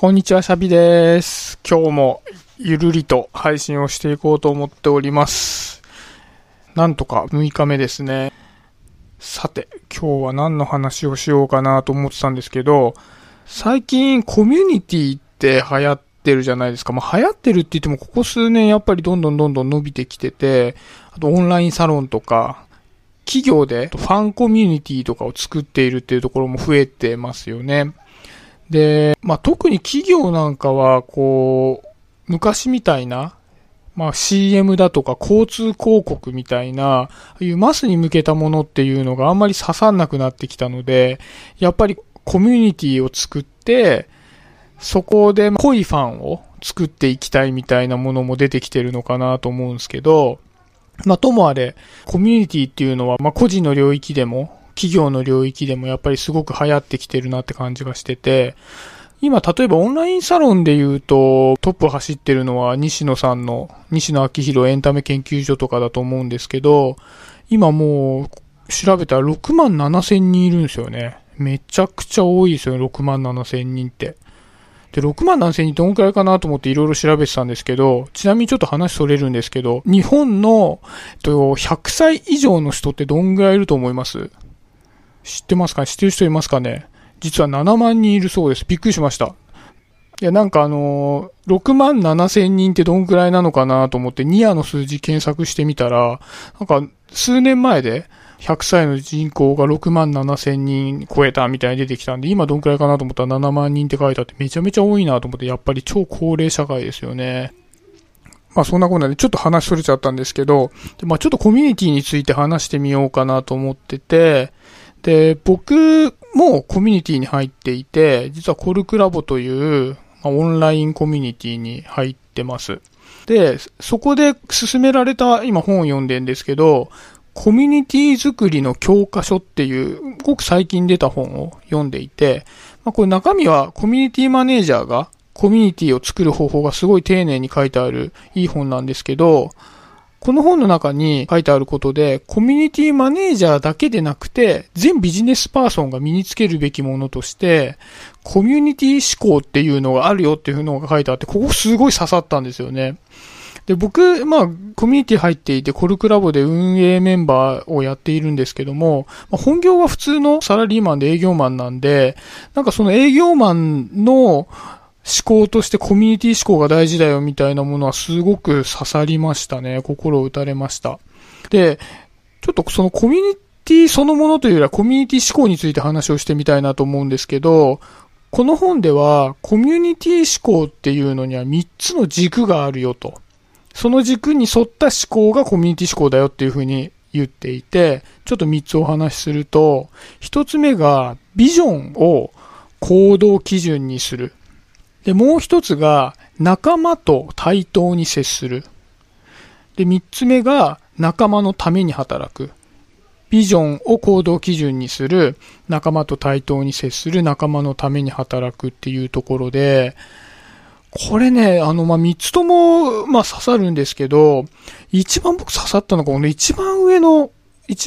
こんにちは、シャビです。今日もゆるりと配信をしていこうと思っております。なんとか6日目ですね。さて、今日は何の話をしようかなと思ってたんですけど、最近コミュニティって流行ってるじゃないですか。流行ってるって言ってもここ数年やっぱりどんどん伸びてきてて、あとオンラインサロンとか企業でファンコミュニティとかを作っているっていうところも増えてますよね。で、特に企業なんかは、昔みたいな、CM だとか交通広告みたいな、いうマスに向けたものっていうのがあんまり刺さんなくなってきたので、やっぱりコミュニティを作って、そこで濃いファンを作っていきたいみたいなものも出てきてるのかなと思うんですけど、ともあれ、コミュニティっていうのは、個人の領域でも、企業の領域でもやっぱりすごく流行ってきてるなって感じがしてて、今例えばオンラインサロンで言うとトップを走ってるのは西野昭弘エンタメ研究所とかだと思うんですけど、今もう調べたら67,000人いるんですよね。めちゃくちゃ多いですよね、67,000人って。で、67,000人どんくらいかなと思っていろいろ調べてたんですけど、ちなみにちょっと話それるんですけど、日本の100歳以上の人ってどんくらいいると思います？知ってますか？知ってる人いますかね？実は7万人いるそうです。びっくりしました。いや、67,000人ってどんくらいなのかなと思ってニアの数字検索してみたら、数年前で100歳の人口が67,000人超えたみたいに出てきたんで、今どんくらいかなと思ったら7万人って書いてあって、めちゃめちゃ多いなと思って、やっぱり超高齢社会ですよね。そんなことなんでちょっと話それちゃったんですけど、ちょっとコミュニティについて話してみようかなと思ってて、で、僕もコミュニティに入っていて、実はコルクラボという、オンラインコミュニティに入ってます。で、そこで勧められた、今本を読んでるんですけど、コミュニティ作りの教科書っていう、ごく最近出た本を読んでいて、これ中身はコミュニティマネージャーがコミュニティを作る方法がすごい丁寧に書いてあるいい本なんですけど、この本の中に書いてあることで、コミュニティマネージャーだけでなくて、全ビジネスパーソンが身につけるべきものとして、コミュニティ思考っていうのがあるよっていうのが書いてあって、ここすごい刺さったんですよね。で、僕、コミュニティ入っていて、コルクラボで運営メンバーをやっているんですけども、本業は普通のサラリーマンで営業マンなんで、その営業マンの、思考としてコミュニティ思考が大事だよみたいなものはすごく刺さりましたね。心を打たれました。で、ちょっとそのコミュニティそのものというよりはコミュニティ思考について話をしてみたいなと思うんですけど、この本ではコミュニティ思考っていうのには3つの軸があるよと。その軸に沿った思考がコミュニティ思考だよっていうふうに言っていて、ちょっと3つお話しすると、1つ目がビジョンを行動基準にする。で、もう一つが仲間と対等に接する。で、三つ目が仲間のために働く。ビジョンを行動基準にする。仲間と対等に接する。仲間のために働くっていうところで、これね、三つとも、刺さるんですけど、一番僕刺さったのが、一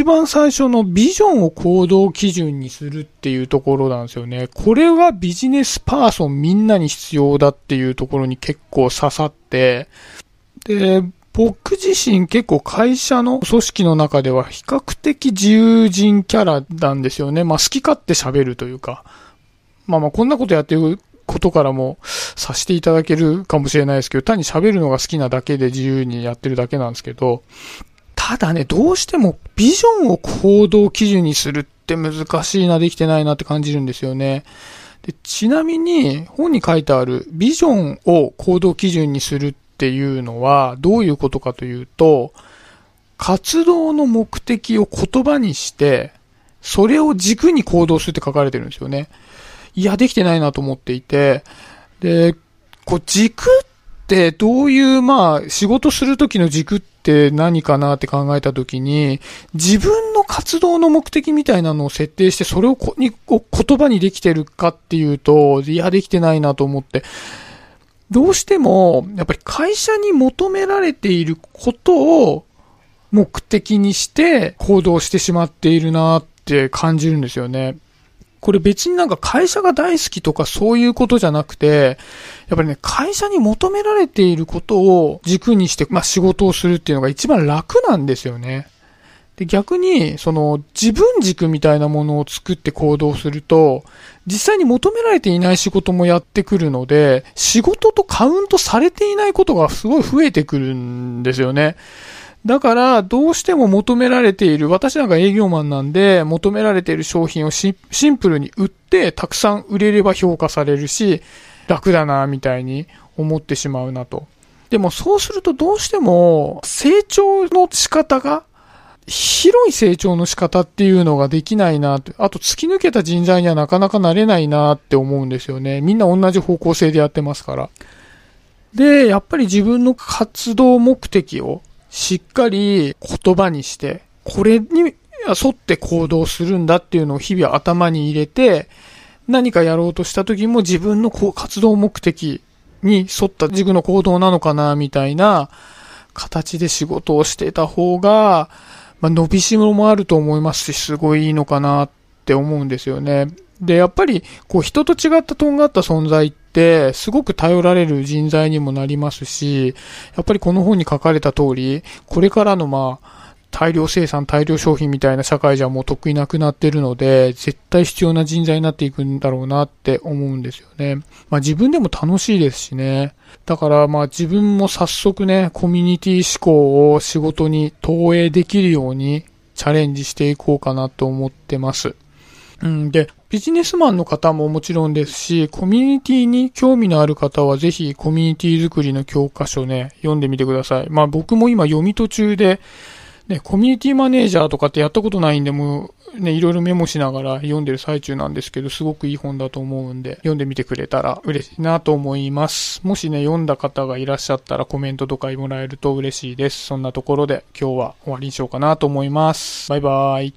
番最初のビジョンを行動基準にするっていうところなんですよね。これはビジネスパーソンみんなに必要だっていうところに結構刺さって、で、僕自身結構会社の組織の中では比較的自由人キャラなんですよね。好き勝手喋るというか。こんなことやってることからもさせていただけるかもしれないですけど、単に喋るのが好きなだけで自由にやってるだけなんですけど、ただね、どうしてもビジョンを行動基準にするって難しいな、できてないなって感じるんですよね。で、ちなみに本に書いてあるビジョンを行動基準にするっていうのはどういうことかというと、活動の目的を言葉にして、それを軸に行動するって書かれてるんですよね。いや、できてないなと思っていて、で、軸ってどういう、仕事するときの軸って何かなって考えたときに、自分の活動の目的みたいなのを設定してそれを言葉にできてるかっていうと、いや、できてないなと思って、どうしてもやっぱり会社に求められていることを目的にして行動してしまっているなって感じるんですよね。これ別になんか会社が大好きとかそういうことじゃなくて、やっぱりね、会社に求められていることを軸にして、仕事をするっていうのが一番楽なんですよね。で、逆に、自分軸みたいなものを作って行動すると、実際に求められていない仕事もやってくるので、仕事とカウントされていないことがすごい増えてくるんですよね。だから、どうしても求められている、私なんか営業マンなんで、求められている商品をシンプルに売って、たくさん売れれば評価されるし、楽だな、みたいに思ってしまうなと。でも、そうするとどうしても、成長の仕方が、広い成長の仕方っていうのができないな、あと突き抜けた人材にはなかなかなれないなって思うんですよね。みんな同じ方向性でやってますから。で、やっぱり自分の活動目的をしっかり言葉にして、これに沿って行動するんだっていうのを日々頭に入れて、何かやろうとした時も自分の活動目的に沿った自分の行動なのかなみたいな形で仕事をしてた方が、伸びしろもあると思いますし、すごいいいのかなって思うんですよね。で、やっぱり、人と違ったとんがった存在って、すごく頼られる人材にもなりますし、やっぱりこの本に書かれた通り、これからの大量生産、大量消費みたいな社会じゃもう得意なくなってるので、絶対必要な人材になっていくんだろうなって思うんですよね。自分でも楽しいですしね。だから自分も早速ね、コミュニティ思考を仕事に投影できるようにチャレンジしていこうかなと思ってます。で、ビジネスマンの方ももちろんですし、コミュニティに興味のある方はぜひコミュニティ作りの教科書ね、読んでみてください。僕も今読み途中で、コミュニティマネージャーとかってやったことないんで、もうね、いろいろメモしながら読んでる最中なんですけど、すごくいい本だと思うんで、読んでみてくれたら嬉しいなと思います。もしね、読んだ方がいらっしゃったらコメントとかもらえると嬉しいです。そんなところで今日は終わりにしようかなと思います。バイバーイ。